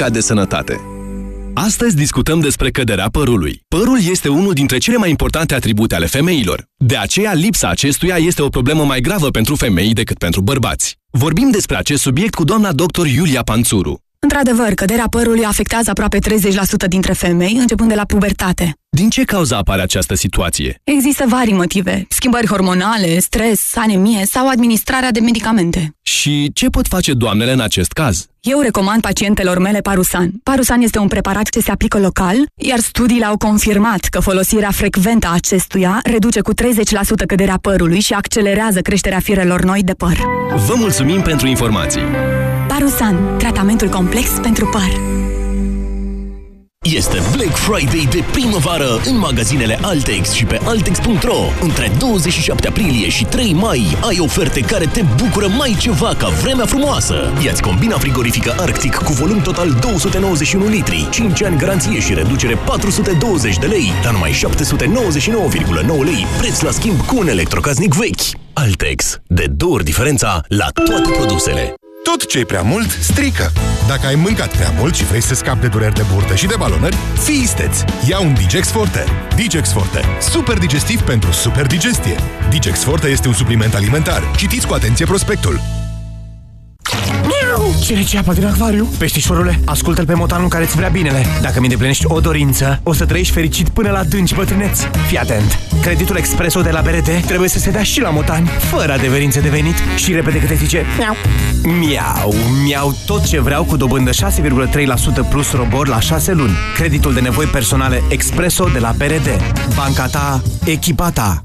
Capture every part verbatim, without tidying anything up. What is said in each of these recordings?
Politica de Sănătate. Astăzi discutăm despre căderea părului. Părul este unul dintre cele mai importante atribute ale femeilor. De aceea, lipsa acestuia este o problemă mai gravă pentru femei decât pentru bărbați. Vorbim despre acest subiect cu doamna doctor Iulia Panțuru. Într-adevăr, căderea părului afectează aproape treizeci la sută dintre femei, începând de la pubertate. Din ce cauză apare această situație? Există vari motive. Schimbări hormonale, stres, anemie sau administrarea de medicamente. Și ce pot face doamnele în acest caz? Eu recomand pacientelor mele Parusan. Parusan este un preparat ce se aplică local, iar studiile au confirmat că folosirea frecventă a acestuia reduce cu treizeci la sută căderea părului și accelerează creșterea firelor noi de păr. Vă mulțumim pentru informații! Parusan, tratamentul complex pentru păr. Este Black Friday de primăvară în magazinele Altex și pe altex punct ro. Între douăzeci și șapte aprilie și trei mai ai oferte care te bucură mai ceva ca vremea frumoasă. Ia-ți combina frigorifică Arctic cu volum total două sute nouăzeci și unu litri, cinci ani garanție și reducere patru sute douăzeci de lei, dar numai șapte sute nouăzeci și nouă virgulă nouă lei, preț la schimb cu un electrocaznic vechi. Altex. De două ori diferența la toate produsele. Tot ce-i prea mult, strică. Dacă ai mâncat prea mult și vrei să scapi de dureri de burtă și de balonări, fii isteț! Ia un Digex Forte. Digex Forte. Super digestiv pentru super digestie. Digex Forte este un supliment alimentar. Citiți cu atenție prospectul. Ce rece apa din acvariu? Peștișorule, ascultă-l pe motanul care-ți vrea binele. Dacă mi îndeplinești o dorință, o să trăiești fericit până la dânci bătrâneți. Fii atent! Creditul Expresso de la B R D trebuie să se dea și la motani, fără adeverințe de venit și repede câte zice miau. Miau, miau tot ce vreau cu dobândă șase virgulă trei la sută plus robor la șase luni. Creditul de nevoi personale Expresso de la B R D. Banca ta, echipa ta.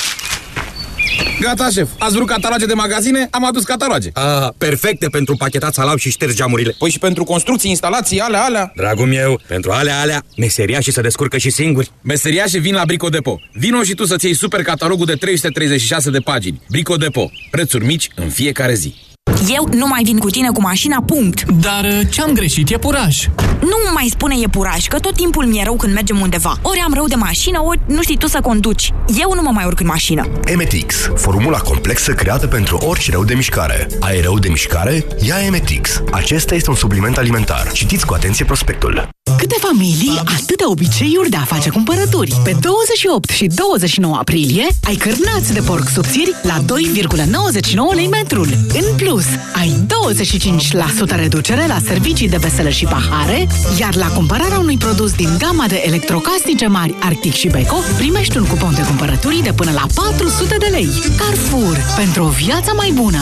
Gata, șef. Ați vrut cataloage de magazine? Am adus cataloage. A, perfecte pentru pachetat salam și ștergi geamurile. Păi și pentru construcții, instalații, alea, alea. Dragul meu, pentru alea, alea, meseriașii se descurcă și singuri. Meseriașii vin la Bricodepo. Vino și tu să-ți iei super catalogul de trei sute treizeci și șase de pagini. Bricodepo. Prețuri mici în fiecare zi. Eu nu mai vin cu tine cu mașina, punct. Dar ce-am greșit e puraj. Nu mai spune e puraj, că tot timpul mi-e rău când mergem undeva. Ori am rău de mașină, ori nu știi tu să conduci. Eu nu mă mai urc în mașină. M E T X, formula complexă creată pentru orice rău de mișcare. Ai rău de mișcare? Ia M E T X. Acesta este un supliment alimentar. Citiți cu atenție prospectul. Câte familii, atâtea obiceiuri de a face cumpărături. Pe douăzeci și opt și douăzeci și nouă aprilie ai cârnați de porc subțiri la doi virgulă nouăzeci și nouă lei metrul. În plus, ai douăzeci și cinci la sută reducere la servicii de vesele și pahare, iar la cumpărarea unui produs din gama de electrocasnice mari Arctic și Beko, primești un cupon de cumpărături de până la patru sute de lei. Carrefour, pentru o viață mai bună!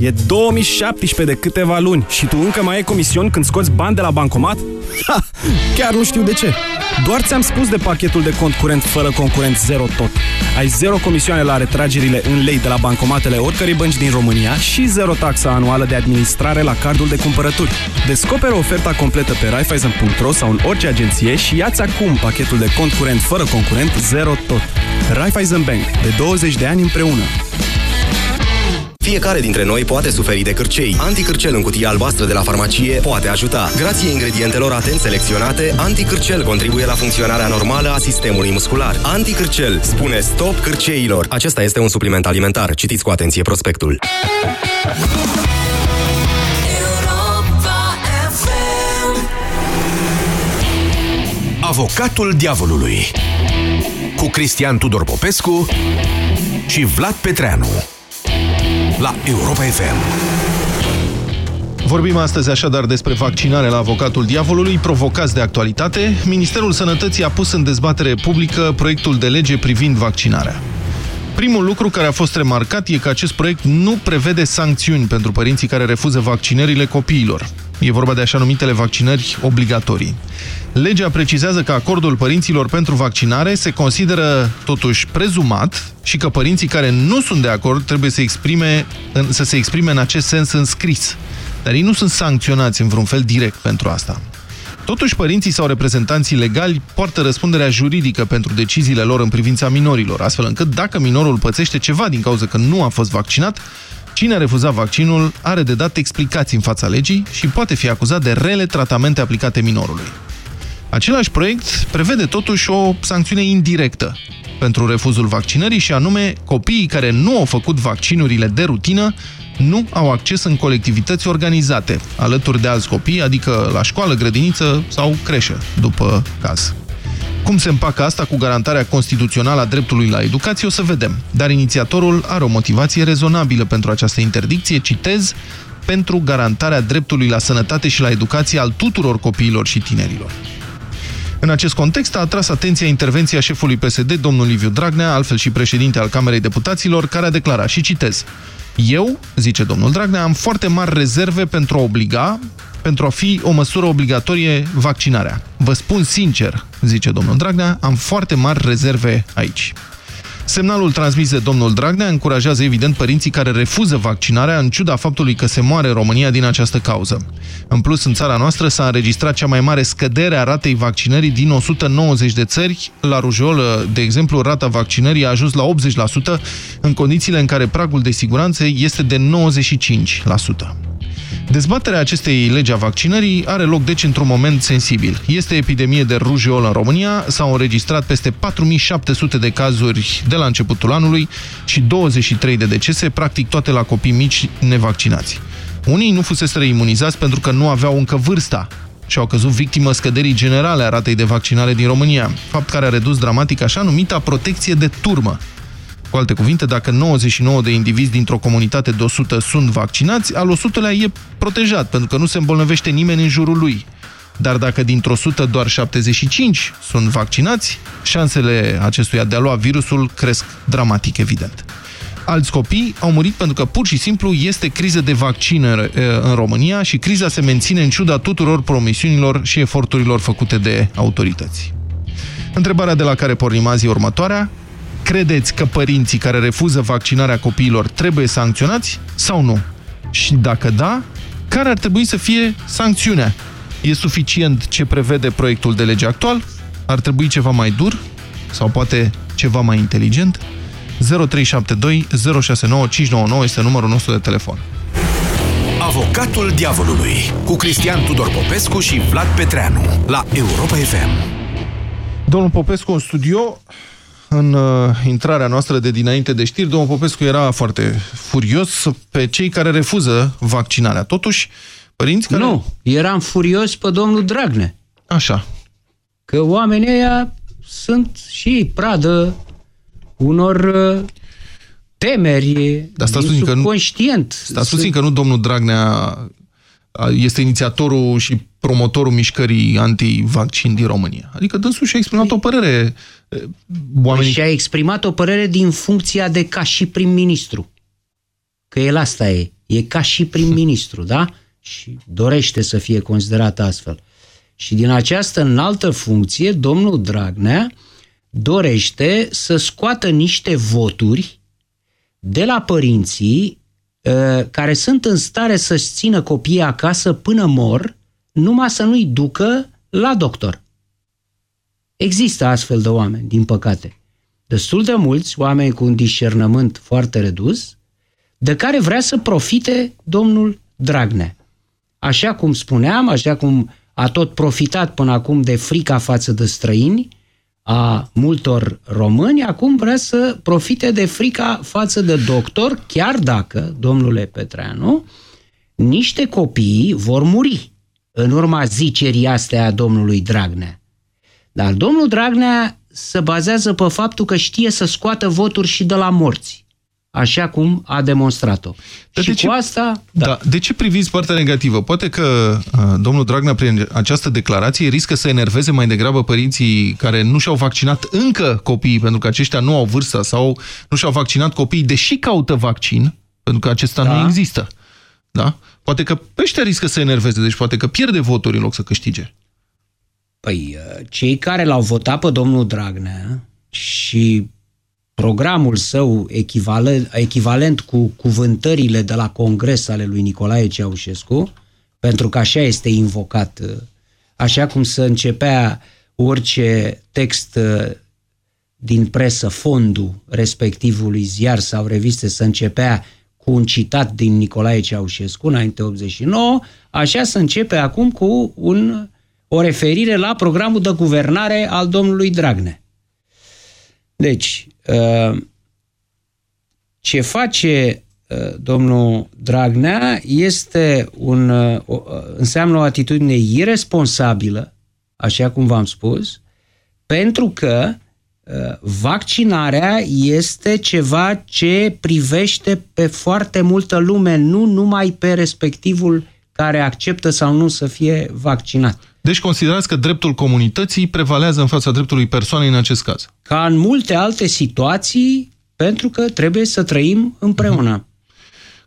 E două mii șaptesprezece de câteva luni și tu încă mai ai comisiuni când scoți bani de la bancomat? Ha! Chiar nu știu de ce. Doar ți-am spus de pachetul de cont curent fără concurent zero tot. Ai zero comisioane la retragerile în lei de la bancomatele oricărei bănci din România și zero taxa anuală de administrare la cardul de cumpărături. Descoperă oferta completă pe Raiffeisen punct ro sau în orice agenție și ia-ți acum pachetul de cont curent fără concurent zero tot. Raiffeisen Bank. De douăzeci de ani împreună. Fiecare dintre noi poate suferi de cârcei. Anticârcel în cutia albastră de la farmacie poate ajuta. Grație ingredientelor atent selecționate, Anticârcel contribuie la funcționarea normală a sistemului muscular. Anticârcel spune stop cârceilor. Acesta este un supliment alimentar. Citiți cu atenție prospectul. Avocatul Diavolului cu Cristian Tudor Popescu și Vlad Petreanu la Europa F M. Vorbim astăzi așadar despre vaccinare la Avocatul Diavolului, provocați de actualitate. Ministerul Sănătății a pus în dezbatere publică proiectul de lege privind vaccinarea. Primul lucru care a fost remarcat e că acest proiect nu prevede sancțiuni pentru părinții care refuză vaccinările copiilor. E vorba de așa numitele vaccinări obligatorii. Legea precizează că acordul părinților pentru vaccinare se consideră totuși prezumat și că părinții care nu sunt de acord trebuie să, exprime, să se exprime în acest sens în scris. Dar ei nu sunt sancționați în vreun fel direct pentru asta. Totuși, părinții sau reprezentanții legali poartă răspunderea juridică pentru deciziile lor în privința minorilor, astfel încât dacă minorul pățește ceva din cauza că nu a fost vaccinat, cine a refuzat vaccinul are de dat explicații în fața legii și poate fi acuzat de rele tratamente aplicate minorului. Același proiect prevede totuși o sancțiune indirectă pentru refuzul vaccinării și anume copiii care nu au făcut vaccinurile de rutină nu au acces în colectivități organizate, alături de alți copii, adică la școală, grădiniță sau creșă, după caz. Cum se împacă asta cu garantarea constituțională a dreptului la educație, o să vedem. Dar inițiatorul are o motivație rezonabilă pentru această interdicție, citez, pentru garantarea dreptului la sănătate și la educație al tuturor copiilor și tinerilor. În acest context a atras atenția intervenția șefului P S D, domnul Liviu Dragnea, altfel și președinte al Camerei Deputaților, care a declarat, și citez, eu, zice domnul Dragnea, am foarte mari rezerve pentru a obliga, pentru a fi o măsură obligatorie vaccinarea. Vă spun sincer, zice domnul Dragnea, am foarte mari rezerve aici. Semnalul transmis de domnul Dragnea încurajează evident părinții care refuză vaccinarea în ciuda faptului că se moare România din această cauză. În plus, în țara noastră s-a înregistrat cea mai mare scădere a ratei vaccinării din o sută nouăzeci de țări. La rujeolă, de exemplu, rata vaccinării a ajuns la optzeci la sută în condițiile în care pragul de siguranță este de nouăzeci și cinci la sută. Dezbaterea acestei legi a vaccinării are loc deci într-un moment sensibil. Este epidemie de rujeolă în România, s-au înregistrat peste patru mii șapte sute de cazuri de la începutul anului și douăzeci și trei de decese, practic toate la copii mici nevaccinați. Unii nu fuseseră imunizați pentru că nu aveau încă vârsta și au căzut victimă scăderii generale a ratei de vaccinare din România, fapt care a redus dramatic așa numita protecție de turmă. Cu alte cuvinte, dacă nouăzeci și nouă de indivizi dintr-o comunitate de o sută sunt vaccinați, al o sutelea e protejat, pentru că nu se îmbolnăvește nimeni în jurul lui. Dar dacă dintr-o sută doar șaptezeci și cinci sunt vaccinați, șansele acestuia de a lua virusul cresc dramatic, evident. Alți copii au murit pentru că pur și simplu este criză de vaccin în România și criza se menține în ciuda tuturor promisiunilor și eforturilor făcute de autorități. Întrebarea de la care pornim azi e următoarea. Credeți că părinții care refuză vaccinarea copiilor trebuie sancționați sau nu? Și dacă da, care ar trebui să fie sancțiunea? E suficient ce prevede proiectul de lege actual? Ar trebui ceva mai dur? Sau poate ceva mai inteligent? zero trei șapte doi zero șase nouă cinci nouă nouă este numărul nostru de telefon. Avocatul Diavolului cu Cristian Tudor Popescu și Vlad Petreanu la Europa F M. Domnul Popescu în studio. În uh, intrarea noastră de dinainte de știri, domnul Popescu era foarte furios pe cei care refuză vaccinarea. Totuși, părinți care... Nu, eram furios pe domnul Dragnea. Așa. Că oamenii ăia sunt și pradă unor uh, temeri da, din subconștient. Stați puțin sunt... că nu domnul Dragnea este inițiatorul și promotorul mișcării anti-vaccin din România. Adică dânsul și-a exprimat o părere... Oamenii... Și-a exprimat o părere din funcția de ca și prim-ministru. Că el asta e. E ca și prim-ministru, da? Și dorește să fie considerat astfel. Și din această înaltă funcție, domnul Dragnea dorește să scoată niște voturi de la părinții care sunt în stare să-și țină copiii acasă până mor, numai să nu-i ducă la doctor. Există astfel de oameni, din păcate. Destul de mulți oameni cu un discernământ foarte redus, de care vrea să profite domnul Dragnea. Așa cum spuneam, așa cum a tot profitat până acum de frica față de străini a multor români, acum vrea să profite de frica față de doctor, chiar dacă, domnule Petreanu, niște copii vor muri în urma zicerii astea a domnului Dragnea. Dar domnul Dragnea se bazează pe faptul că știe să scoată voturi și de la morți. așa cum a demonstrat-o. Dar și de ce, cu asta... Da. Da, de ce priviți partea negativă? Poate că uh, domnul Dragnea, prin această declarație, riscă să enerveze mai degrabă părinții care nu și-au vaccinat încă copiii, pentru că aceștia nu au vârsta, sau nu și-au vaccinat copiii, deși caută vaccin, pentru că acesta da. nu există. Da? Poate că ăștia riscă să enerveze, deci poate că pierde voturi în loc să câștige. Păi, cei care l-au votat pe domnul Dragnea și programul său echivalent, echivalent cu cuvântările de la Congres ale lui Nicolae Ceaușescu, pentru că așa este invocat, așa cum se începea orice text din presă, fondul respectivului ziar sau reviste se începea cu un citat din Nicolae Ceaușescu, înainte optzeci și nouă, așa se începe acum cu un, o referire la programul de guvernare al domnului Dragnea. Deci, ce face domnul Dragnea este un, înseamnă o atitudine iresponsabilă, așa cum v-am spus, pentru că vaccinarea este ceva ce privește pe foarte multă lume, nu numai pe respectivul care acceptă sau nu să fie vaccinat. Deci considerați că dreptul comunității prevalează în fața dreptului persoanei în acest caz? Ca în multe alte situații, pentru că trebuie să trăim împreună.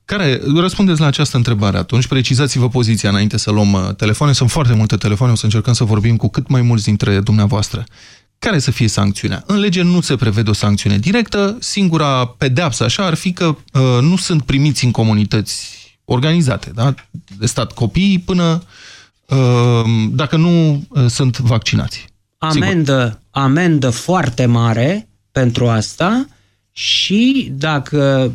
Care, răspundeți la această întrebare atunci, precizați-vă poziția înainte să luăm telefoane, sunt foarte multe telefoane, o să încercăm să vorbim cu cât mai mulți dintre dumneavoastră. Care să fie sancțiunea? În lege nu se prevede o sancțiune directă, singura pedeapsă așa ar fi că uh, nu sunt primiți în comunități organizate, da? De stat copiii până dacă nu sunt vaccinați. Amendă, amendă foarte mare pentru asta și dacă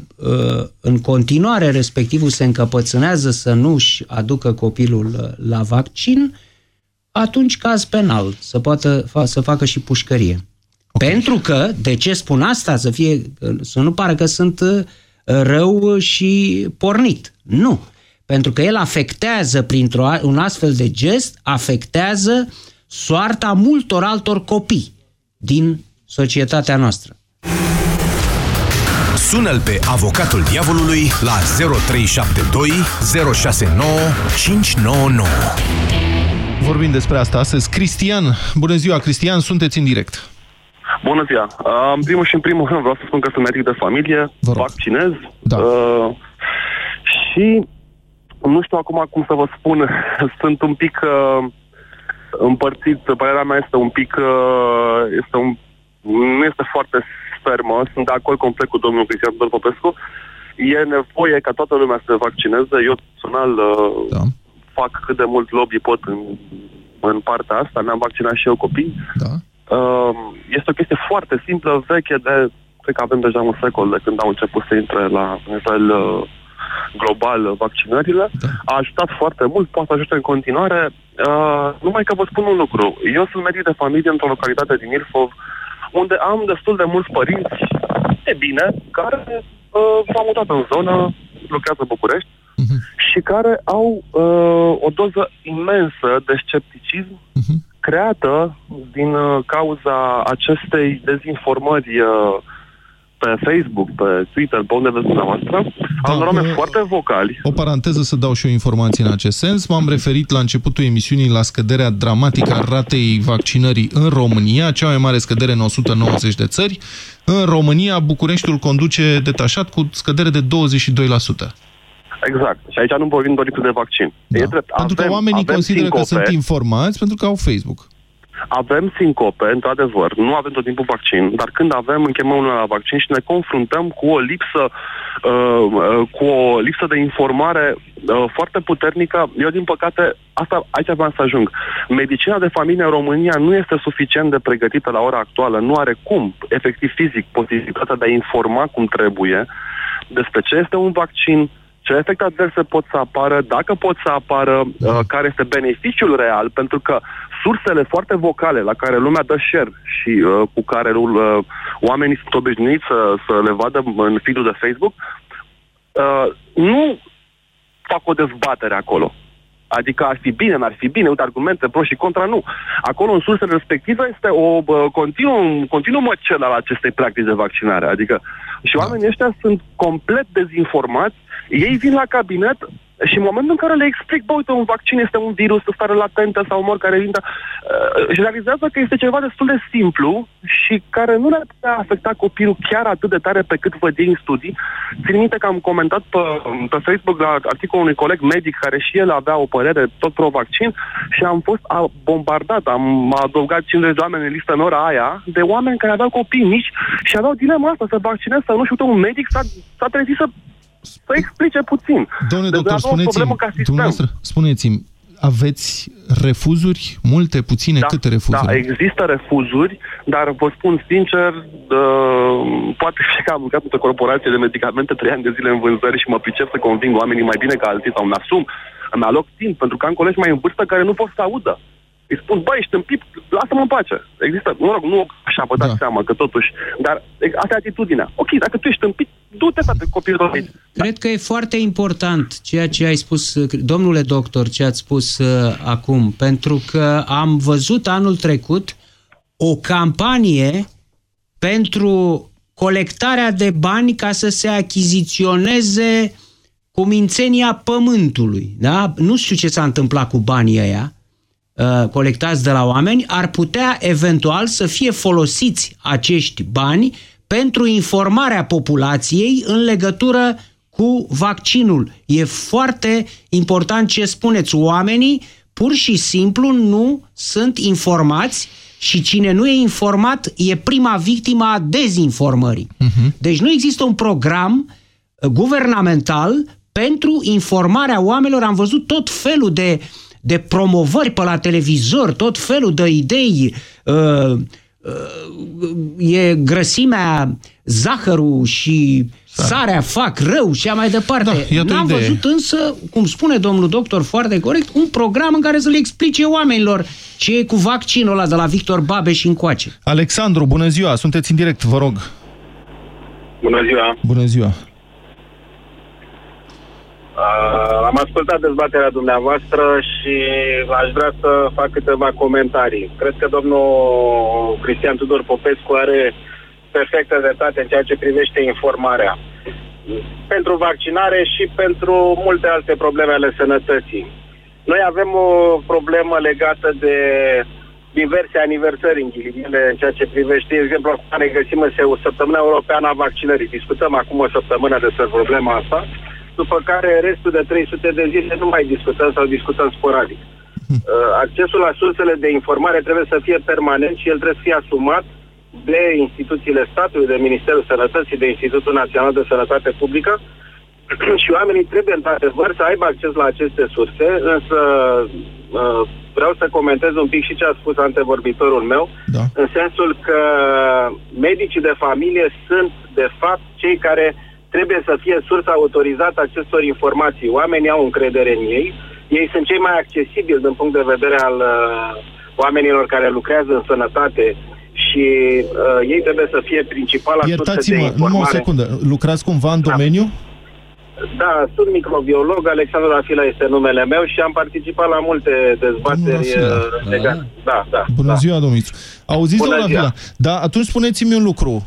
în continuare respectivul se încăpățânează să nu-și aducă copilul la vaccin, atunci caz penal, să poată să facă și pușcărie. Okay. Pentru că, de ce spun asta? Să fie, să nu pară că sunt rău și pornit. Nu. Pentru că el afectează, printr-un astfel de gest, afectează soarta multor altor copii din societatea noastră. Sună-l pe Avocatul Diavolului la zero trei șapte doi, zero șase nouă, cinci nouă nouă. Vorbim despre asta astăzi. Cristian, bună ziua, Cristian, sunteți în direct. Bună ziua. În primul și în primul rând vreau să spun că sunt medic de familie, vaccinez da. uh, și... Nu știu acum cum să vă spun, sunt un pic uh, împărțit, părerea mea este un pic, uh, este un, nu este foarte fermă, sunt de acord complet cu domnul Cristian Tudor Popescu, e nevoie ca toată lumea să se vaccineze, eu personal uh, da. fac cât de mult lobby pot în, în partea asta, mi-am vaccinat și eu copii, da. uh, este o chestie foarte simplă, veche, de, cred că avem deja un secol de când au început să intre la nivel... Uh, global vaccinările, da. a ajutat foarte mult, poate să ajute în continuare. Uh, numai că vă spun un lucru. Eu sunt medic de familie într-o localitate din Ilfov, unde am destul de mulți părinți, e bine, care uh, s-au mutat în zonă, lucrează în București, uh-huh. și care au uh, o doză imensă de scepticism uh-huh. creată din uh, cauza acestei dezinformări uh, pe Facebook, pe Twitter, pe unde veți dumneavoastră, da, au nume foarte vocali. O paranteză să dau și o informație în acest sens. M-am referit la începutul emisiunii la scăderea dramatică a ratei vaccinării în România, cea mai mare scădere în o sută nouăzeci de țări. În România, Bucureștiul conduce detașat cu scădere de douăzeci și doi la sută. Exact. Și aici nu vorbim doar de vaccin. Da. E drept. Pentru că oamenii consideră sincope. Că sunt informați pentru că au Facebook. Avem sincope, într-adevăr, nu avem tot timpul vaccin, dar când avem, închemăm la vaccin și ne confruntăm cu o lipsă, uh, cu o lipsă de informare uh, foarte puternică. Eu, din păcate, asta aici vreau să ajung. Medicina de familie în România nu este suficient de pregătită la ora actuală, nu are cum, efectiv fizic, posibilitatea de a informa cum trebuie despre ce este un vaccin, ce efecte adverse pot să apară, dacă pot să apară, uh, care este beneficiul real, pentru că sursele foarte vocale la care lumea dă share și uh, cu care uh, oamenii sunt obișnuiți să, să le vadă în feed-ul de Facebook, uh, nu fac o dezbatere acolo. Adică ar fi bine, n-ar fi bine, uite, argumente pro și contra, nu. Acolo, în sursele respective, este o continuă continuă măcelă al acestei practici de vaccinare. Adică Și oamenii ăștia sunt complet dezinformați. Ei vin la cabinet și în momentul în care le explic, bă, uite, un vaccin este un virus, o stare latentă sau mor care vine, își realizează că este ceva destul de simplu și care nu le-ar putea afecta copilul chiar atât de tare pe cât văd ei în studii. Țin minte că am comentat pe, pe Facebook la articolul unui coleg medic care și el avea o părere tot pro-vaccin și am fost bombardat, am adăugat cincizeci de oameni în listă în ora aia, de oameni care aveau copii mici și aveau dilema asta, să vaccineze sau nu. Și uite, un medic s-a, s-a trezit să Să explice puțin. Domnule deci doctor, spuneți-mi, dumneavoastră, spuneți-mi, aveți refuzuri? Multe, puține, da, câte refuzuri? Da, există refuzuri, dar vă spun sincer, uh, poate fi că am lucrat într-o corporație de medicamente trei ani de zile în vânzări și mă pricep să conving oamenii mai bine ca alții sau îmi asum, îmi aloc timp, pentru că am colegi mai în vârstă care nu pot să audă. Îi spun, băi, ești tâmpit, lasă-mă în pace. Există, mă rog, nu așa vă dați da. seama, că totuși, dar asta e atitudinea. Ok, dacă tu ești tâmpit, du-te, frate, copilul tău. Cred că e foarte important ceea ce ai spus, domnule doctor, ce ați spus uh, acum, pentru că am văzut anul trecut o campanie pentru colectarea de bani ca să se achiziționeze cumințenia pământului. Da? Nu știu ce s-a întâmplat cu banii ăia colectați de la oameni, ar putea eventual să fie folosiți acești bani pentru informarea populației în legătură cu vaccinul. E foarte important ce spuneți. Oamenii pur și simplu nu sunt informați și cine nu e informat e prima victimă a dezinformării. Uh-huh. Deci nu există un program guvernamental pentru informarea oamenilor. Am văzut tot felul de de promovări pe la televizor, tot felul de idei, uh, uh, e grăsimea, zahărul și sarea fac rău și a mai departe. Da, N-am idee. văzut însă, cum spune domnul doctor foarte corect, un program în care să le explice oamenilor ce e cu vaccinul ăla de la Victor Babeș încoace. Alexandru, bună ziua, sunteți în direct, vă rog. Bună ziua. Bună ziua. Uh, am ascultat dezbaterea dumneavoastră și aș vrea să fac câteva comentarii. Cred că domnul Cristian Tudor Popescu are perfectă dreptate în ceea ce privește informarea pentru vaccinare și pentru multe alte probleme ale sănătății. Noi avem o problemă legată de diverse aniversări în ghilimele în ceea ce privește, de exemplu, acum ne găsim în săptămâna europeană a vaccinării. Discutăm acum o săptămână despre problema asta, după care restul de trei sute de zile nu mai discutăm sau discutăm sporadic. Accesul la sursele de informare trebuie să fie permanent și el trebuie să fie asumat de instituțiile statului, de Ministerul Sănătății, de Institutul Național de Sănătate Publică și oamenii trebuie, într-adevăr, să aibă acces la aceste surse, însă vreau să comentez un pic și ce a spus antevorbitorul meu, da. în sensul că medicii de familie sunt, de fapt, cei care trebuie să fie sursa autorizată acestor informații. Oamenii au încredere în ei, ei sunt cei mai accesibili din punct de vedere al uh, oamenilor care lucrează în sănătate și uh, ei trebuie să fie principala sursă de informare. Numai o secundă, lucrați cumva în da. domeniu? Da, sunt microbiolog, Alexandru Rafila este numele meu și am participat la multe dezbateri legate. Da, da. Bună da. ziua, domnițu. Auziți, domnul Rafila? Da, atunci spuneți-mi un lucru.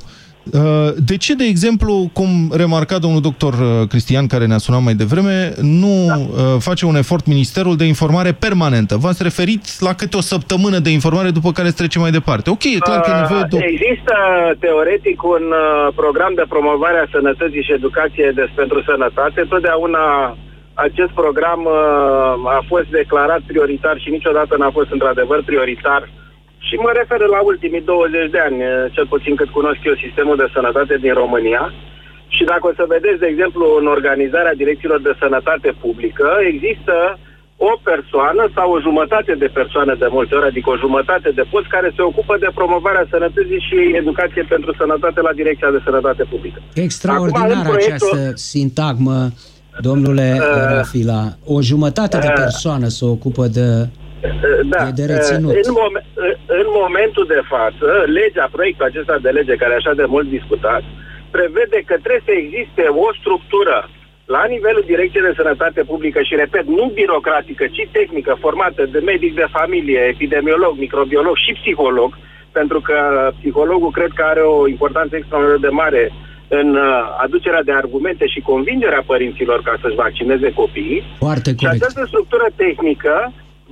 De ce, de exemplu, cum remarca domnul doctor Cristian, care ne-a sunat mai devreme, nu da. face un efort Ministerul de Informare permanentă? V-ați referit la câte o săptămână de informare, după care se trece mai departe. Ok, e clar că e nevoie de... Există, teoretic, un program de promovare a sănătății și educație pentru sănătate. Totdeauna acest program a fost declarat prioritar și niciodată n-a fost într-adevăr prioritar. Și mă refer la ultimii douăzeci de ani, cel puțin cât cunosc eu sistemul de sănătate din România. Și dacă o să vedeți, de exemplu, în organizarea direcțiilor de sănătate publică, există o persoană sau o jumătate de persoană de multe ori, adică o jumătate de post care se ocupă de promovarea sănătății și educație pentru sănătate la direcția de sănătate publică. Extraordinară Acum, proiectul... această sintagmă, domnule uh, Rafila. O jumătate uh, de persoană se ocupă de... Da, de în, mom- în momentul de față, legea, proiectul acesta de lege care așa de mult discutat, prevede că trebuie să existe o structură la nivelul Direcției de Sănătate Publică și, repet, nu birocratică, ci tehnică, formată de medic de familie, epidemiolog, microbiolog și psiholog, pentru că psihologul cred că are o importanță extraordinar de mare în aducerea de argumente și convingerea părinților ca să-și vaccineze copiii. Foarte corect. Și această structură tehnică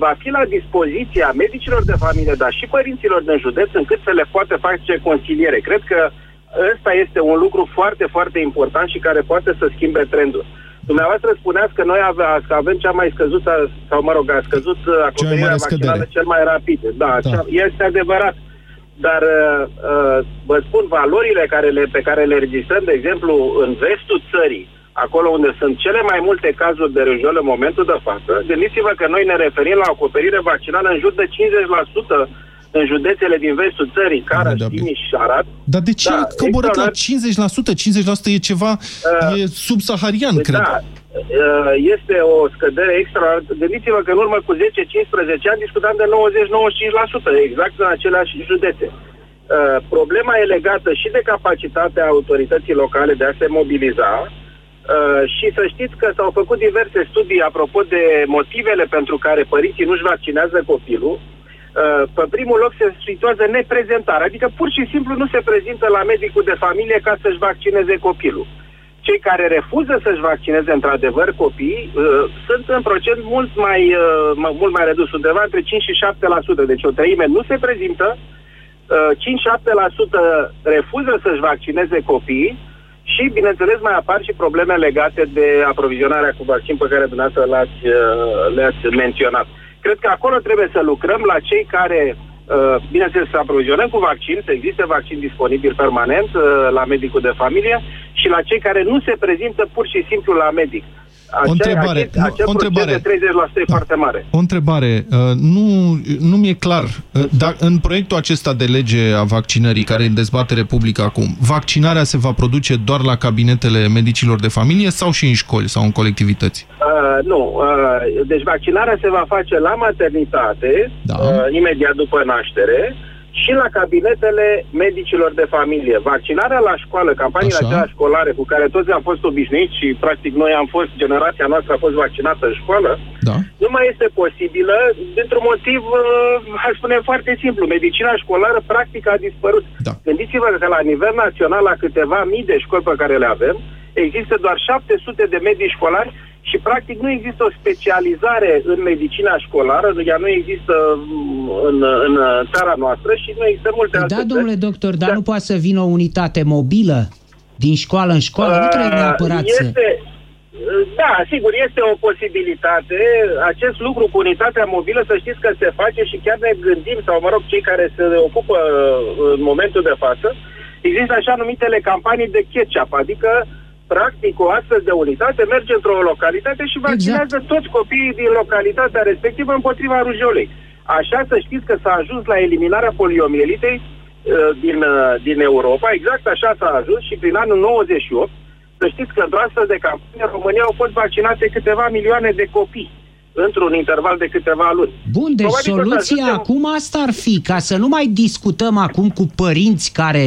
va fi la dispoziția medicilor de familie, dar și părinților din județ, încât să le poate face consiliere. Cred că ăsta este un lucru foarte, foarte important și care poate să schimbe trendul. Dumneavoastră spuneați că noi avea, că avem cea mai scăzută, sau mă rog, a scăzut acoperirea vaccinală cel mai rapid. Da, da. Cea, este adevărat. Dar uh, vă spun, valorile care le, pe care le registrăm, de exemplu, în vestul țării, acolo unde sunt cele mai multe cazuri de rujeolă în momentul de față, gândiți-vă că noi ne referim la acoperire vaccinală în jur de cincizeci la sută în județele din vestul țării, Cara, Timiș și Arad. Dar de ce da, a coborât la cincizeci la sută? cincizeci la sută e ceva, uh, e subsaharian, da, cred. Da, uh, este o scădere extraordinară. Gândiți-vă că în urmă cu zece cincisprezece ani discutam de nouăzeci la nouăzeci și cinci la sută, exact în aceleași județe. Uh, problema e legată și de capacitatea autorității locale de a se mobiliza. Uh, și să știți că s-au făcut diverse studii apropo de motivele pentru care părinții nu-și vaccinează copilul. Uh, pe primul loc se situează neprezentarea, adică pur și simplu nu se prezintă la medicul de familie ca să-și vaccineze copilul. Cei care refuză să-și vaccineze într-adevăr copiii uh, sunt în procent mult mai, uh, mult mai redus, undeva între cinci și șapte la sută, deci o treime nu se prezintă, uh, cinci șapte la sută refuză să-și vaccineze copiii. Și, bineînțeles, mai apar și probleme legate de aprovizionarea cu vaccin pe care dumneavoastră l-ați, le-ați menționat. Cred că acolo trebuie să lucrăm la cei care, bineînțeles, să aprovizionăm cu vaccin, să existe vaccin disponibil permanent la medicul de familie și la cei care nu se prezintă pur și simplu la medic. Acea, o întrebare. Acest, acel o întrebare. De treizeci la sută e da. Foarte mare. O întrebare. Nu, nu mi-e clar. Dar în proiectul acesta de lege a vaccinării, care e în dezbatere publică acum, vaccinarea se va produce doar la cabinetele medicilor de familie sau și în școli sau în colectivități? Uh, nu. Uh, deci vaccinarea se va face la maternitate, da. uh, imediat după naștere, și la cabinetele medicilor de familie. Vaccinarea la școală, campaniile acelea școlare cu care toți am fost obișnuiți și practic noi am fost, generația noastră a fost vaccinată în școală, da. Nu mai este posibilă dintr-un motiv, aș spune foarte simplu, medicina școlară practic a dispărut. Da. Gândiți-vă că la nivel național, la câteva mii de școli pe care le avem, există doar șapte sute de medici școlari și practic nu există o specializare în medicina școlară, ea nu există în, în țara noastră și nu există multe alte. Da, domnule doctor, dar da. Nu poate să vină o unitate mobilă din școală în școală? A, nu trebuie neapărat să... Da, sigur, este o posibilitate. Acest lucru cu unitatea mobilă, să știți că se face și chiar ne gândim, sau mă rog, cei care se ocupă în momentul de față, există așa numitele campanii de catch-up, adică practic, o astfel de unitate merge într-o localitate și vaccinează exact. Toți copiii din localitatea respectivă împotriva rujeolei. Așa să știți că s-a ajuns la eliminarea poliomielitei uh, din, uh, din Europa, exact așa s-a ajuns și prin anul nouăzeci și opt, să știți că într-o astfel de campanie în România au fost vaccinate câteva milioane de copii într-un interval de câteva luni. Bun, deci probabil soluția ajungem... acum asta ar fi, ca să nu mai discutăm acum cu părinți care...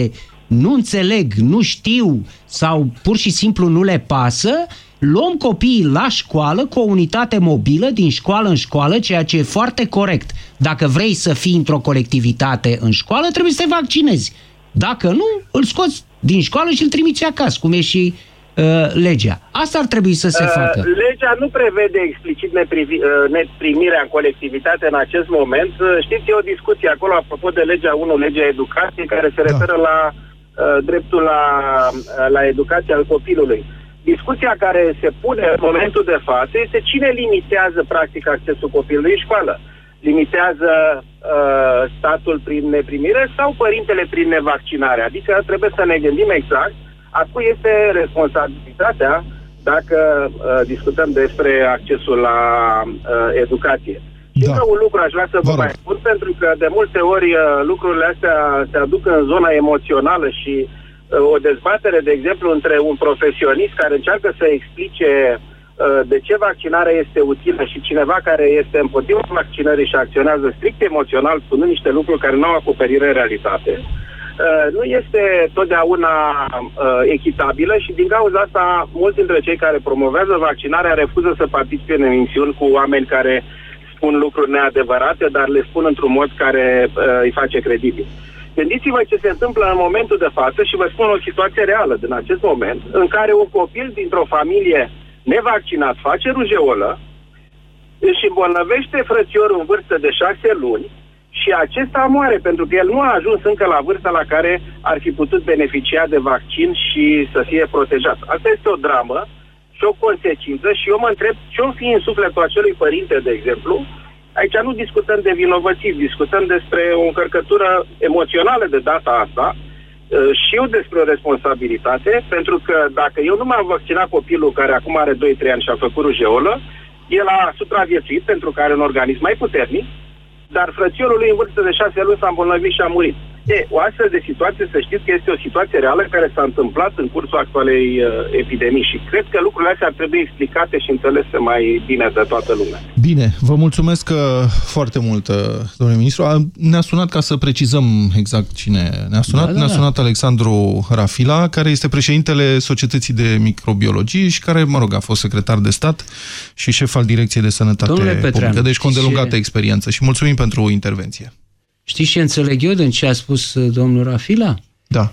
nu înțeleg, nu știu sau pur și simplu nu le pasă, luăm copiii la școală cu o unitate mobilă din școală în școală, ceea ce e foarte corect. Dacă vrei să fii într-o colectivitate în școală, trebuie să te vaccinezi. Dacă nu, îl scoți din școală și îl trimiți acasă, cum e și uh, legea. Asta ar trebui să se uh, facă. Legea nu prevede explicit neprivi, uh, neprimirea în colectivitate în acest moment. Știți, e o discuție acolo apropo de legea unu, legea educației, care se referă da. La dreptul la, la educația al copilului. Discuția care se pune în momentul de față este cine limitează practic accesul copilului în școală. Limitează uh, statul prin neprimire sau părintele prin nevaccinare. Adică trebuie să ne gândim exact a cui este responsabilitatea dacă uh, discutăm despre accesul la uh, educație. Și da. Un lucru aș vrea să vă, vă mai spun, pentru că de multe ori lucrurile astea se aduc în zona emoțională și uh, o dezbatere, de exemplu, între un profesionist care încearcă să explice uh, de ce vaccinarea este utilă și cineva care este împotriva vaccinării și acționează strict emoțional, spunând niște lucruri care nu au acoperire în realitate, uh, nu este totdeauna uh, echitabilă și din cauza asta mulți dintre cei care promovează vaccinarea refuză să participe în emisiuni cu oameni care spun lucruri neadevărate, dar le spun într-un mod care uh, îi face credibil. Gândiți-vă ce se întâmplă în momentul de față și vă spun o situație reală din acest moment, în care un copil dintr-o familie nevaccinat face rujeolă, își îmbolnăvește frățiorul în vârstă de șase luni și acesta moare, pentru că el nu a ajuns încă la vârsta la care ar fi putut beneficia de vaccin și să fie protejat. Asta este o dramă și o consecință și eu mă întreb ce-o fi în sufletul acelui părinte, de exemplu. Aici nu discutăm de vinovății, discutăm despre o încărcătură emoțională de data asta și eu despre o responsabilitate, pentru că dacă eu nu m-am vaccinat copilul care acum are doi trei ani și a făcut rujeolă, el a supraviețuit pentru că are un organism mai puternic, dar frățiorul lui în vârstă de șase luni s-a îmbolnăvit și a murit. E, o astfel de situație, să știți că este o situație reală care s-a întâmplat în cursul actualei uh, epidemii și cred că lucrurile astea ar trebui explicate și înțelese mai bine de toată lumea. Bine, vă mulțumesc uh, foarte mult, uh, domnule ministru. A, ne-a sunat ca să precizăm exact cine ne-a sunat. Da, da, ne-a da. sunat Alexandru Rafila, care este președintele Societății de Microbiologie și care, mă rog, a fost secretar de stat și șef al Direcției de Sănătate Publică. Deci cu îndelungată experiență și mulțumim pentru intervenție. Știți ce înțeleg eu din ce a spus domnul Rafila? Da.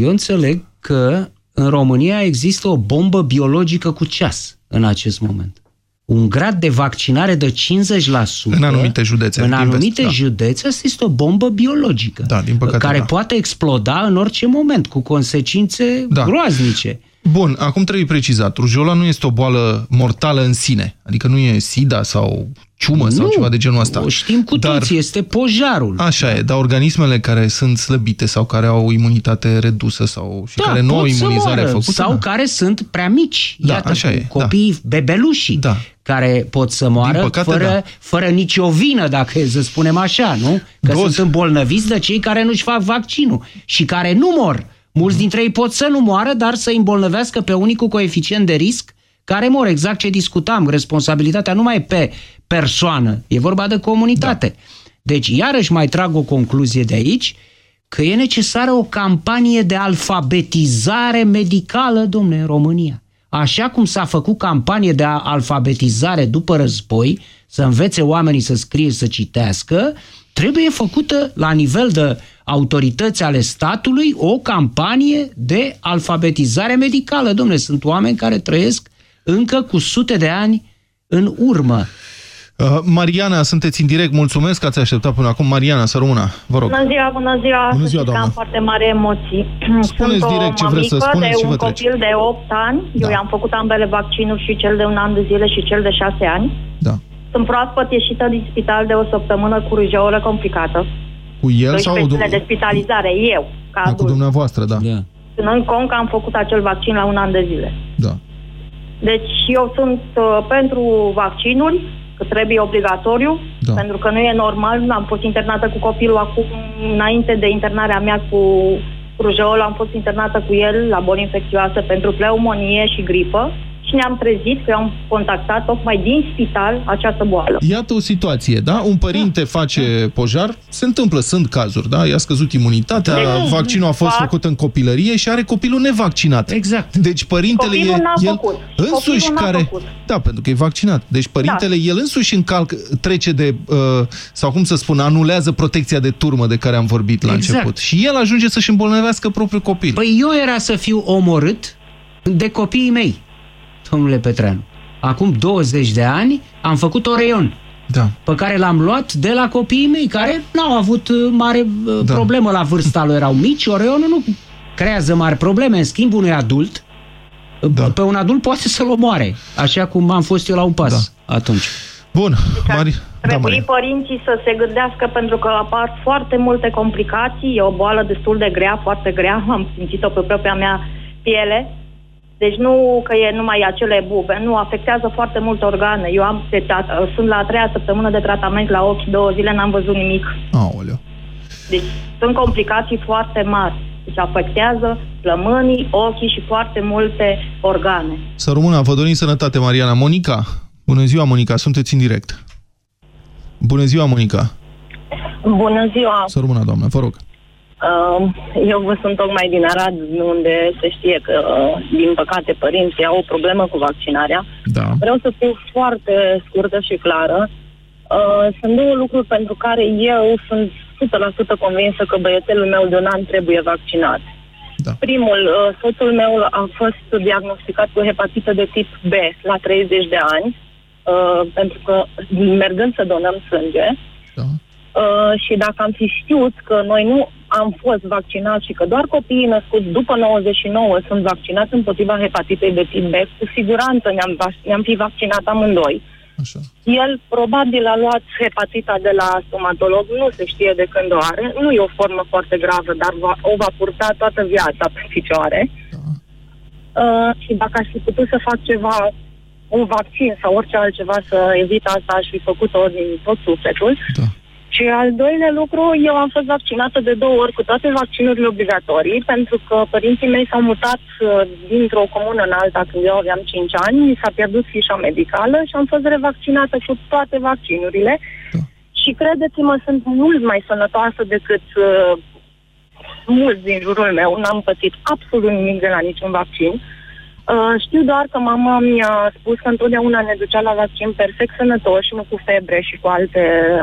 Eu înțeleg că în România există o bombă biologică cu ceas în acest moment. Un grad de vaccinare de cincizeci la sută în anumite județe. În anumite vest, județe, asta este o bombă biologică, da, din păcate, care da. poate exploda în orice moment, cu consecințe da. groaznice. Bun, acum trebuie precizat. Rujeola nu este o boală mortală în sine. Adică nu e SIDA sau ciumă nu, sau ceva de genul ăsta. Nu, știm cu dar, toți, este pojarul. Așa e, dar organismele care sunt slăbite sau care au imunitate redusă sau și da, care nu au imunizare moară, făcută. Sau da. care sunt prea mici. Da, iată, așa e, copiii, da. bebelușii da. care pot să moară păcate, fără, da. fără nicio vină, dacă să spunem așa, nu? Că Dozi. sunt îmbolnăviți de cei care nu-și fac vaccinul și care nu mor. Mulți dintre ei pot să nu moară, dar să îmbolnăvească pe unii cu coeficient de risc care mor. Exact ce discutam, responsabilitatea nu mai e pe persoană, e vorba de comunitate. Da. Deci, iarăși mai trag o concluzie de aici, că e necesară o campanie de alfabetizare medicală, domne, în România. Așa cum s-a făcut campanie de alfabetizare după război, să învețe oamenii să scrie, să citească, trebuie făcută la nivel de autorități ale statului o campanie de alfabetizare medicală. Dom'le, sunt oameni care trăiesc încă cu sute de ani în urmă. Uh, Mariana, sunteți în direct, mulțumesc că ați așteptat până acum. Mariana, să rămână, vă rog. Bună ziua, bună ziua, bună ziua doamnă. Am foarte mare emoții. Spuneți direct ce vreți să spuneți și vă trece. Sunt un copil de opt ani, da. eu i-am făcut ambele vaccinuri, și cel de un an de zile și cel de șase ani. Da. Sunt proaspăt ieșită din spital de o săptămână cu rujeolă complicată. Cu el sau o de spitalizare, cu... eu, ca adult. Cu dumneavoastră, da. Yeah. Ținând cont că am făcut acel vaccin la un an de zile. Da. Deci eu sunt uh, pentru vaccinuri, că trebuie obligatoriu, da. pentru că nu e normal. Am fost internată cu copilul acum, înainte de internarea mea cu rujeolă, am fost internată cu el la boli infecțioase pentru pneumonie și gripă. Ne-am trezit că am contactat tocmai din spital această boală. Iată o situație, da? Un părinte da. face pojar, se întâmplă, sunt cazuri, da? I-a scăzut imunitatea, deci, vaccinul a fost fac... făcut în copilărie și are copilul nevaccinat. Exact. Deci părintele copilul el, el însuși care... Făcut. Da, pentru că e vaccinat. Deci părintele da. el însuși încalcă, trece de, uh, sau cum să spun, anulează protecția de turmă de care am vorbit la exact. început. Și el ajunge să-și îmbolnăvească propriul copil. Păi eu era să fiu omorât de copiii mei. Domnule Petreanu, acum douăzeci de ani am făcut Oreon, da. pe care l-am luat de la copiii mei, care n-au avut mare da. problemă la vârsta lor, erau mici, Oreonul nu creează mari probleme, în schimb unui adult, da. pe un adult poate să-l omoare, așa cum am fost eu la un pas da. atunci. Bun, deci Mari... Trebuie da, părinții să se gândească, pentru că apar foarte multe complicații, e o boală destul de grea, foarte grea, am simțit-o pe propria mea piele. Deci nu că e numai acele bube, nu, afectează foarte multe organe. Eu am sunt la a treia săptămână de tratament la ochi, două zile n-am văzut nimic. Aoleu. Deci sunt complicații foarte mari. Deci afectează plămânii, ochii și foarte multe organe. Să rămână, vă dorim sănătate, Mariana. Monica, bună ziua, Monica, sunteți în direct. Bună ziua, Monica. Bună ziua. Să rămână, doamnă, vă rog. Eu vă sunt tocmai din Arad, unde se știe că, din păcate, părinții au o problemă cu vaccinarea. Da. Vreau să fiu foarte scurtă și clară. Sunt două lucruri pentru care eu sunt o sută la sută convinsă că băiețelul meu de un an trebuie vaccinat. Da. Primul, soțul meu a fost diagnosticat cu hepatită de tip B la treizeci de ani, pentru că mergând să donăm sânge. Da. Și dacă am fi știut că noi nu am fost vaccinați și că doar copiii născuți după nouăzeci și nouă sunt vaccinați împotriva hepatitei de tip B, cu siguranță ne-am, ne-am fi vaccinat amândoi. Așa. El probabil a luat hepatita de la stomatolog, nu se știe de când o are, nu e o formă foarte gravă, dar va, o va purta toată viața pe picioare. Da. Uh, și dacă aș fi putut să fac ceva, un vaccin sau orice altceva să evit asta, aș fi făcut-o din tot sufletul. Da. Și al doilea lucru, eu am fost vaccinată de două ori cu toate vaccinurile obligatorii, pentru că părinții mei s-au mutat dintr-o comună în alta când eu aveam cinci ani, mi s-a pierdut fișa medicală și am fost revaccinată cu toate vaccinurile. Da. Și credeți-mă, sunt mult mai sănătoasă decât uh, mulți din jurul meu, n-am pățit absolut nimic de la niciun vaccin. Uh, știu doar că mama mi-a spus că întotdeauna ne ducea la vaccin perfect sănătoși, nu cu febre și cu alte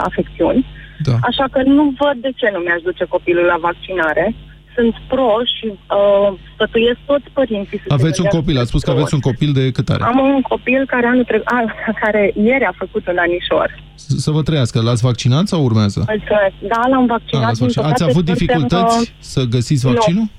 afecțiuni. Da. Așa că nu văd de ce nu mi-aș duce copilul la vaccinare. Sunt pro și uh, sfătuiesc toți părinții. Aveți un copil, ați spus că aveți un copil de cât are? Am un copil care, anul tre- a, care ieri a făcut un anișor. Să vă trăiască, l-ați vaccinat sau urmează? Mulțumesc. Da, l-am vaccinat. A, vaccinat. Ați avut dificultăți că... să găsiți vaccinul? Nu.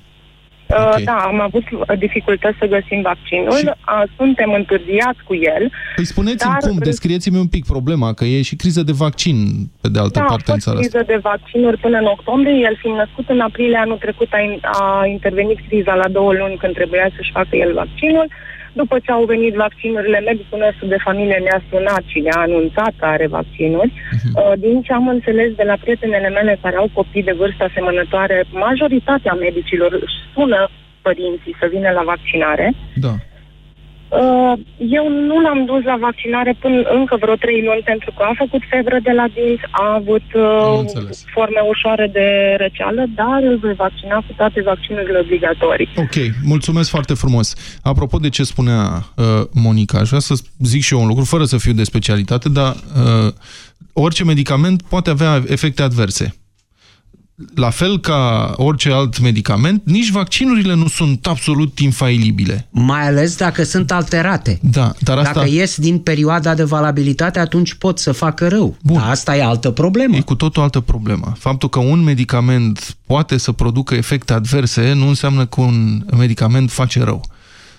Okay. Da, am avut dificultăți să găsim vaccinul, și... suntem întârziați cu el. Păi spuneți-mi cum, descrieți-mi un pic problema, că e și criză de vaccin pe de altă da, parte în țara asta. Da, criză de vaccinuri până în octombrie, el fiind născut în aprilie anul trecut a, in, a intervenit criza la două luni când trebuia să-și facă el vaccinul. După ce au venit vaccinurile, medicul nostru de familie ne-a sunat și ne-a anunțat că are vaccinuri. Uh-huh. Din ce am înțeles de la prietenele mele care au copii de vârstă asemănătoare, majoritatea medicilor își sună părinții să vină la vaccinare. Da. Eu nu l-am dus la vaccinare până încă vreo trei luni pentru că a făcut febră de la dinți, a avut forme ușoare de răceală, dar îl voi vaccina cu toate vaccinurile obligatorii. Ok, mulțumesc foarte frumos. Apropo de ce spunea uh, Monica, aș vrea să zic și eu un lucru, fără să fiu de specialitate, dar uh, orice medicament poate avea efecte adverse. La fel ca orice alt medicament, nici vaccinurile nu sunt absolut infailibile. Mai ales dacă sunt alterate. Da, dar asta... Dacă ies din perioada de valabilitate, atunci pot să facă rău. Bun. Dar asta e altă problemă. E cu tot o altă problemă. Faptul că un medicament poate să producă efecte adverse nu înseamnă că un medicament face rău.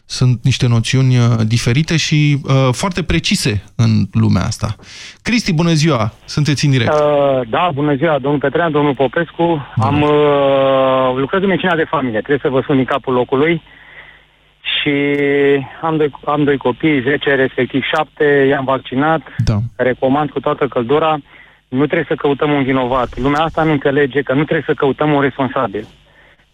Sunt niște noțiuni diferite și uh, foarte precise în lumea asta. Cristi, bună ziua! Sunteți în direct. Uh, da, bună ziua, domnul Petreanu, domnul Popescu. Bun. Am uh, lucrat în medicina de familie, trebuie să vă spun din capul locului. Și am doi, am doi copii, zece, respectiv șapte, i-am vaccinat. Da. Recomand cu toată căldura. Nu trebuie să căutăm un vinovat. Lumea asta nu înțelege că nu trebuie să căutăm un responsabil.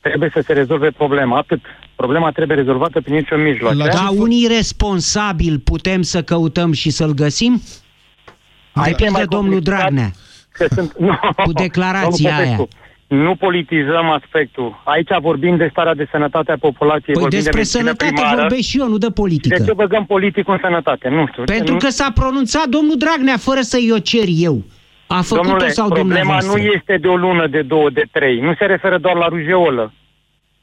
Trebuie să se rezolve problema, atât. Problema trebuie rezolvată prin niciun mijloc. La unii responsabili putem să căutăm și să-l găsim? Ai pierdut domnul Dragnea. Sunt... No. Cu declarația aia. Nu politizăm aspectul. Aici vorbim de starea de sănătate a populației. Păi despre de sănătate primară. Vorbesc și eu, nu de politică. De ce băgăm politicul în sănătate? Nu știu. Pentru nu... că s-a pronunțat domnul Dragnea fără să-i o cer eu. A făcut-o. Domnule, sau problema nu este de o lună, de două, de trei. Nu se referă doar la rujeolă.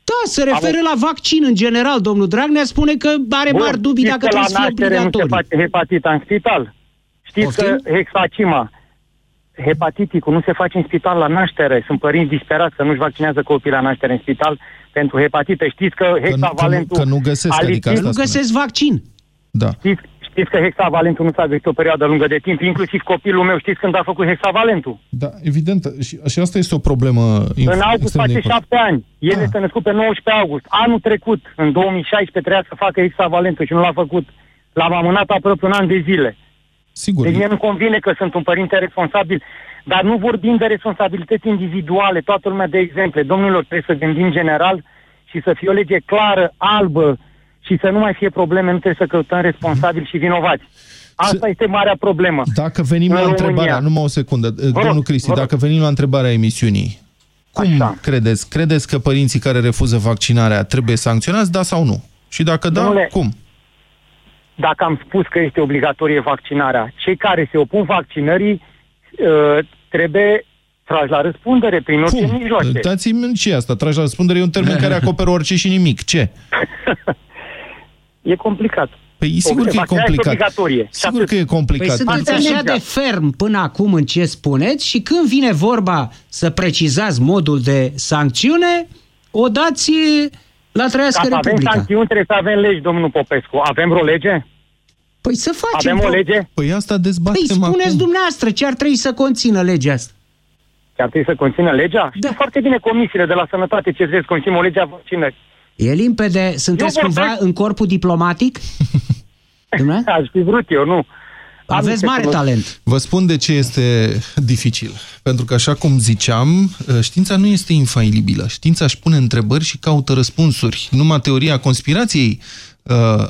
Da, se referă Am... la vaccin în general. Domnul Dragnea spune că are Bun, mari dubii dacă trebuie să fie obligatoriu. Nu se face hepatita în spital. Știți Poftim? Că hexacima, hepatiticul nu se face în spital la naștere. Sunt părinți disperați că nu-și vaccinează copiii la naștere în spital pentru hepatită. Știți că hexavalentul... Că nu, că nu găsesc, adică asta nu găsesc vaccin. Da. Știți, știți că hexavalentul nu s-a găsit o perioadă lungă de timp, inclusiv copilul meu, știți când a făcut hexavalentul? Da, evident, și, și asta este o problemă. În august face șapte ani, el este născut pe nouăsprezece august, anul trecut, în două mii șaisprezece, trebuia să facă hexavalentul și nu l-a făcut. L-am amânat aproape un an de zile. Sigur. Deci mie nu convine că sunt un părinte responsabil, dar nu vorbim de responsabilități individuale, toată lumea de exemple. Domnilor, trebuie să gândim general și să fie o lege clară, albă, și să nu mai fie probleme, nu trebuie să căutăm responsabili și vinovați. Asta este marea problemă. Dacă venim la întrebarea, numai o secundă, domnul Cristi, dacă venim la întrebarea emisiunii, cum credeți? Credeți că părinții care refuză vaccinarea trebuie sancționați, da sau nu? Și dacă da, cum? Dacă am spus că este obligatorie vaccinarea, cei care se opun vaccinării trebuie tragi la răspundere prin orice Puh, mijloace. Dați-mi și asta, tragi la răspundere e un termen care acoperă orice și nimic. Ce? E complicat. Păi sigur că e complicat. Sigur că e complicat. Păi sunteți așa de ferm până acum în ce spuneți și când vine vorba să precizați modul de sancțiune, o dați la trăiască Republica. Dacă avem sancțiuni, trebuie să avem legi, domnul Popescu. Avem vreo lege? Păi să facem. Avem o lege? Păi asta dezbatem acum. Păi spuneți dumneavoastră ce ar trebui să conțină legea asta. Ce ar trebui să conțină legea? Da. Știu foarte bine comisiile de la sănătate ce trebuie să conțină o lege a vaccinării. E limpede? Sunteți cumva în corpul diplomatic? Aș fi vrut eu, nu. Aveți mare talent. Vă spun de ce este dificil. Pentru că, așa cum ziceam, știința nu este infailibilă. Știința își pune întrebări și caută răspunsuri. Numai teoria conspirației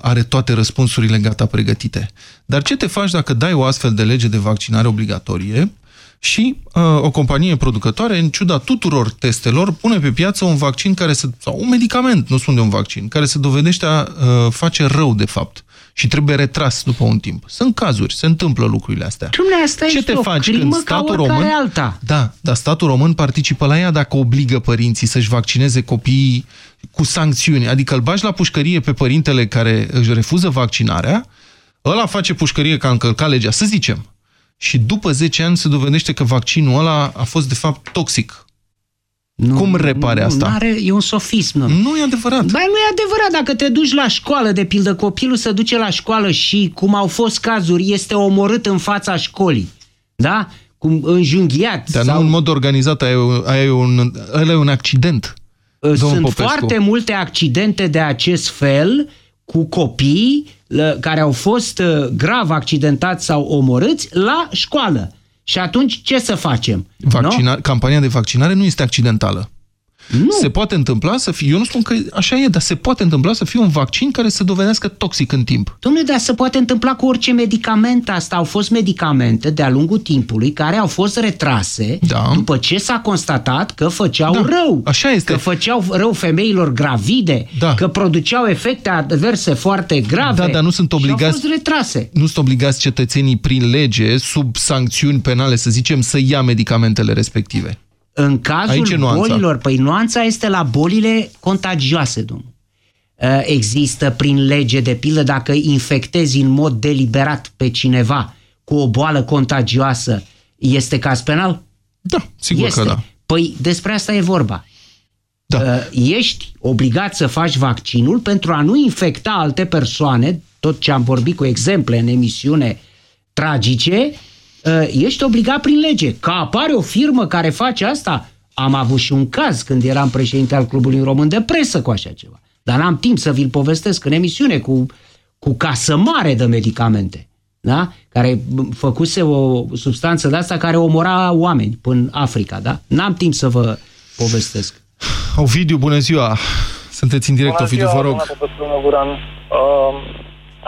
are toate răspunsurile gata pregătite. Dar ce te faci dacă dai o astfel de lege de vaccinare obligatorie și uh, o companie producătoare, în ciuda tuturor testelor, pune pe piață un vaccin care se, sau un medicament, nu spune un vaccin, care se dovedește a uh, face rău, de fapt, și trebuie retras după un timp. Sunt cazuri, se întâmplă lucrurile astea. Dumneavoastră, ce te faci când statul român, alta. Da, dar statul român participă la ea dacă obligă părinții să-și vaccineze copiii cu sancțiuni. Adică îl bagi la pușcărie pe părintele care își refuză vaccinarea, ăla face pușcărie că a încălcat legea, să zicem. Și după zece ani se dovedește că vaccinul ăla a fost, de fapt, toxic. Nu, cum repare nu, asta? Nu are, e un sofism. Nu, nu e adevărat. Dar nu e adevărat. Dacă te duci la școală, de pildă, copilul se duce la școală și, cum au fost cazuri, este omorât în fața școlii. Da? Cum înjunghiat. Dar sau... nu în mod organizat. Ăla e un, un accident. Sunt Popescu. Foarte multe accidente de acest fel cu copii care au fost grav accidentați sau omorâți la școală. Și atunci ce să facem? Vaccina- campania de vaccinare nu este accidentală. Nu. Se poate întâmpla să fie, eu nu spun că așa e, dar se poate întâmpla să fie un vaccin care se dovedească toxic în timp. Dom'le, dar se poate întâmpla cu orice medicament asta. Au fost medicamente de-a lungul timpului care au fost retrase da. După ce s-a constatat că făceau da. Rău. Așa este. Că făceau rău femeilor gravide, da. Că produceau efecte adverse foarte grave. Da, dar nu sunt obligați. Au fost retrase. Nu sunt obligați cetățenii prin lege, sub sancțiuni penale, să zicem, să ia medicamentele respective. În cazul bolilor, păi nuanța este la bolile contagioase, domnule. Există prin lege, de pildă, dacă infectezi în mod deliberat pe cineva cu o boală contagioasă, este caz penal? Da, sigur este. Că da. Păi despre asta e vorba. Da. Ești obligat să faci vaccinul pentru a nu infecta alte persoane, tot ce am vorbit cu exemple în emisiune tragice, ești obligat prin lege. Că apare o firmă care face asta, am avut și un caz când eram președinte al Clubului Român de Presă cu așa ceva. Dar n-am timp să vi-l povestesc în emisiune cu, cu casă mare de medicamente, da? Care făcuse o substanță de asta care omora oameni până Africa, da? N-am timp să vă povestesc. Ovidiu, bună ziua! Sunteți în direct, bună Ovidiu, ziua, vă rog. Bună, uh,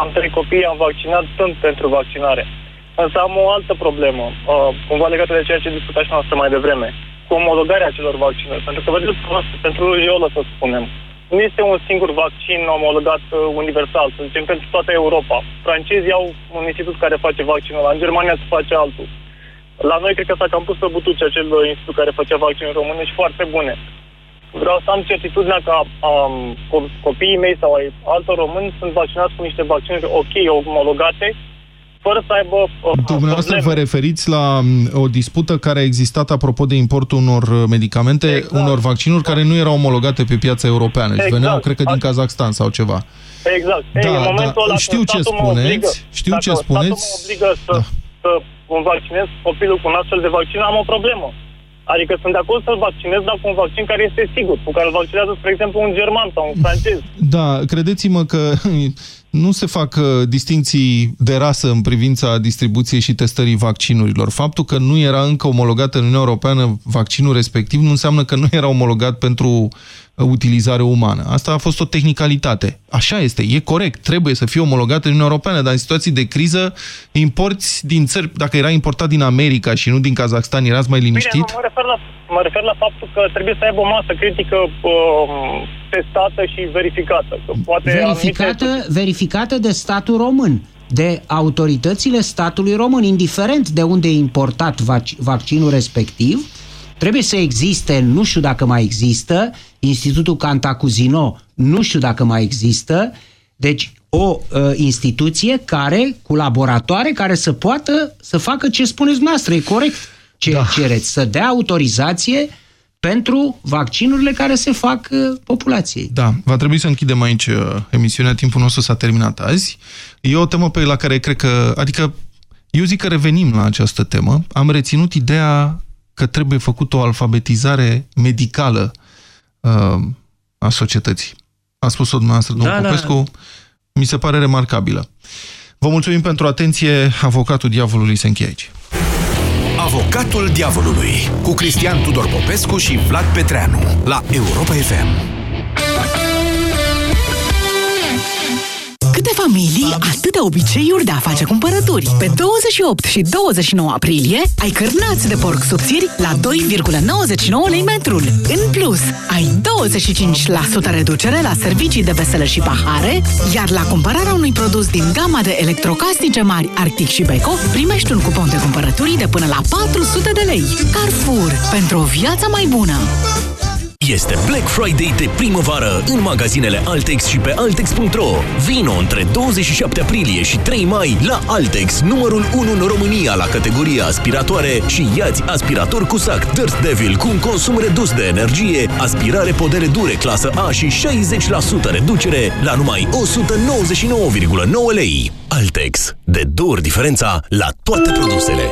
am trei copii, am vaccinat, sunt pentru vaccinare. Însă am o altă problemă, uh, cumva legată de ceea ce discuta și noastră mai devreme, cu omologarea celor vaccinuri. Pentru că, vedeți, pentru rujeolă, să spunem, nu este un singur vaccin omologat uh, universal, să zicem, pentru toată Europa. Francezii au un institut care face vaccinul ăla, în Germania se face altul. La noi, cred că s-a cam pus pe butuci acel institut care făcea vaccinuri române și foarte bune. Vreau să am certitudinea că um, copiii mei sau ai altor români sunt vaccinați cu niște vaccinuri ok, omologate, fără să aibă dumneavoastră vă referiți la o dispută care a existat apropo de importul unor medicamente, exact. Unor vaccinuri care nu erau omologate pe piața europeană. Exact. Și veneau, cred că, din Kazakhstan sau ceva. Exact. Da, Ei, în momentul da. Ăla, știu ce spuneți. Știu dacă ce spuneți. Statul mă obligă să, da. Să îmi vaccinez copilul cu un astfel de vaccin, am o problemă. Adică sunt de acord să-l vaccinez, dar cu un vaccin care este sigur, cu care îl vaccinează, spre exemplu, un german sau un francez. Da, credeți-mă că nu se fac distinții de rasă în privința distribuției și testării vaccinurilor. Faptul că nu era încă omologat în Uniunea Europeană vaccinul respectiv nu înseamnă că nu era omologat pentru utilizare umană. Asta a fost o tehnicalitate. Așa este, e corect, trebuie să fie omologat în Uniunea Europeană, dar în situații de criză importi din țări, dacă era importat din America și nu din Kazakhstan, erați mai liniștit? Bine, mă refer la, mă refer la faptul că trebuie să aibă o masă critică um, testată și verificată. Că poate verificată, anumite... verificată de statul român, de autoritățile statului român, indiferent de unde e importat vac- vaccinul respectiv, Trebuie să existe, nu știu dacă mai există, Institutul Cantacuzino, nu știu dacă mai există, deci o uh, instituție care, cu laboratoare, care să poată să facă ce spuneți dumneavoastră, e corect ce da. cereți, să dea autorizație pentru vaccinurile care se fac uh, populației. Da, va trebui să închidem aici uh, emisiunea, timpul nostru s-a terminat azi. E o temă pe la care cred că, adică, eu zic că revenim la această temă. Am reținut ideea că trebuie făcut o alfabetizare medicală uh, a societății. A spus-o dumneavoastră, domnul da, Popescu, da. mi se pare remarcabilă. Vă mulțumim pentru atenție. Avocatul Diavolului se încheie aici. Avocatul Diavolului cu Cristian Tudor Popescu și Vlad Petreanu la Europa F M. Câte familii, atâtea obiceiuri de a face cumpărături. Pe douăzeci și opt și douăzeci și nouă aprilie ai cârnați de porc subțiri la doi virgulă nouăzeci și nouă lei metrul. În plus, ai douăzeci și cinci la sută reducere la servicii de vesele și pahare, iar la cumpărarea unui produs din gama de electrocasnice mari Arctic și Beko, primești un cupon de cumpărături de până la patru sute de lei. Carrefour, pentru o viață mai bună! Este Black Friday de primăvară în magazinele Altex și pe Altex punct ro. Vino între douăzeci și șapte aprilie și trei mai la Altex, numărul unu în România la categoria aspiratoare și ia-ți aspirator cu sac Dirt Devil cu un consum redus de energie, aspirare podere dure clasă A și șaizeci la sută reducere la numai o sută nouăzeci și nouă virgulă nouă lei. Altex. De două ori diferența la toate produsele.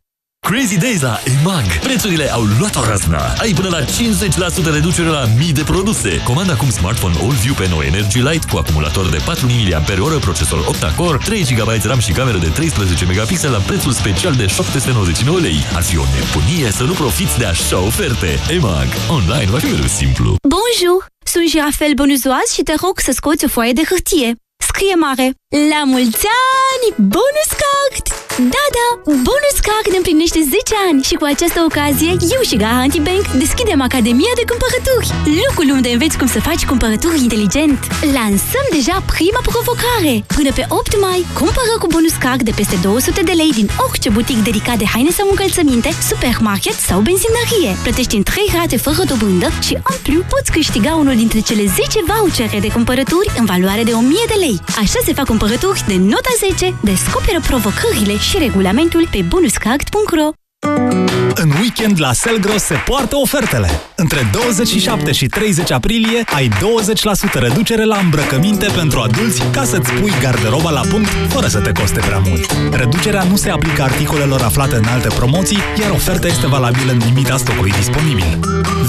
Crazy Days la EMAG. Prețurile au luat-o razna. Ai până la cincizeci la sută reducere la mii de produse. Comanda acum smartphone AllView pe nou Energy Light cu acumulator de patru mii miliamperi oră, procesor opt core, trei gigabyte RAM și cameră de treisprezece megapixeli la prețul special de șapte sute nouăzeci și nouă lei. Ar fi o nebunie să nu profiți de așa oferte. EMAG. Online va fi mereu simplu. Bonjour! Sunt Girafel Bonuzoaz și te rog să scoți o foaie de hârtie. Scrie mare: la mulți ani, Bonus Card! Da, da! Bonus Card împlinește zece ani și cu această ocazie, eu și Garanti Bank deschidem Academia de Cumpărături, locul unde înveți cum să faci cumpărături inteligent. Lansăm deja prima provocare! Până pe opt mai, cumpără cu Bonus Card de peste două sute de lei din orice butic dedicat de haine sau încălțăminte, supermarket sau benzinărie. Plătești în trei rate fără dobândă și, în plus, poți câștiga unul dintre cele zece vouchere de cumpărături în valoare de o mie de lei. Așa se fac cumpărături de nota zece, descoperă provocările și regulamentul pe bonuscard punct ro. În weekend la Selgros se poartă ofertele. Între douăzeci și șapte și treizeci aprilie ai douăzeci la sută reducere la îmbrăcăminte pentru adulți ca să-ți pui garderoba la punct fără să te coste prea mult. Reducerea nu se aplică articolelor aflate în alte promoții, iar oferta este valabilă în limita stocului disponibil.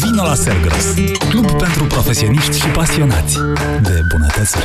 Vino la Selgros, club pentru profesioniști și pasionați de bunătățuri.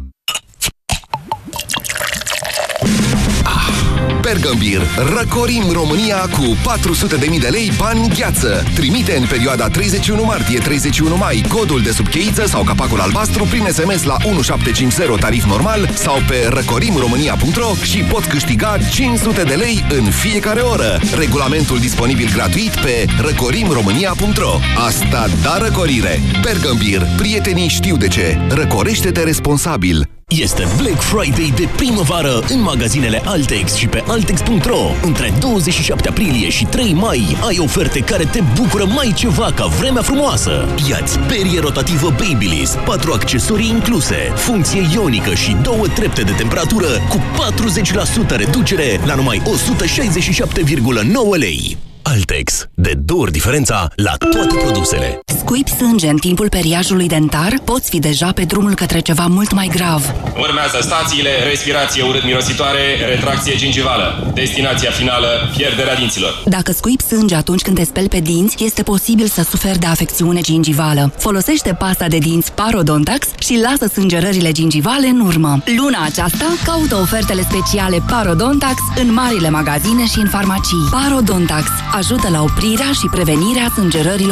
Pergambir. Răcorim România cu patru sute de mii de lei bani gheață. Trimite în perioada treizeci și unu martie - treizeci și unu mai codul de sub cheiță sau capacul albastru prin S M S la unu șapte cinci zero tarif normal sau pe răcorimromânia punct ro și poți câștiga cinci sute de lei în fiecare oră. Regulamentul disponibil gratuit pe răcorimromânia punct ro. Asta da răcorire. Pergambir. Prietenii știu de ce. Răcorește-te responsabil. Este Black Friday de primăvară în magazinele Altex și pe altex punct ro. Între douăzeci și șapte aprilie și trei mai ai oferte care te bucură mai ceva ca vremea frumoasă. Ia-ți perie rotativă Babyliss, patru accesorii incluse, funcție ionică și două trepte de temperatură cu patruzeci la sută reducere la numai o sută șaizeci și șapte virgulă nouă lei. Altex. De două ori diferența la toate produsele. Scuipi sânge în timpul periajului dentar? Poți fi deja pe drumul către ceva mult mai grav. Urmează stațiile, respirație urât-mirositoare, retracție gingivală. Destinația finală, pierderea dinților. Dacă scuipi sânge atunci când te speli pe dinți, este posibil să suferi de afecțiune gingivală. Folosește pasta de dinți Parodontax și lasă sângerările gingivale în urmă. Luna aceasta caută ofertele speciale Parodontax în marile magazine și în farmacii. Parodontax ajută la oprirea și prevenirea sângerărilor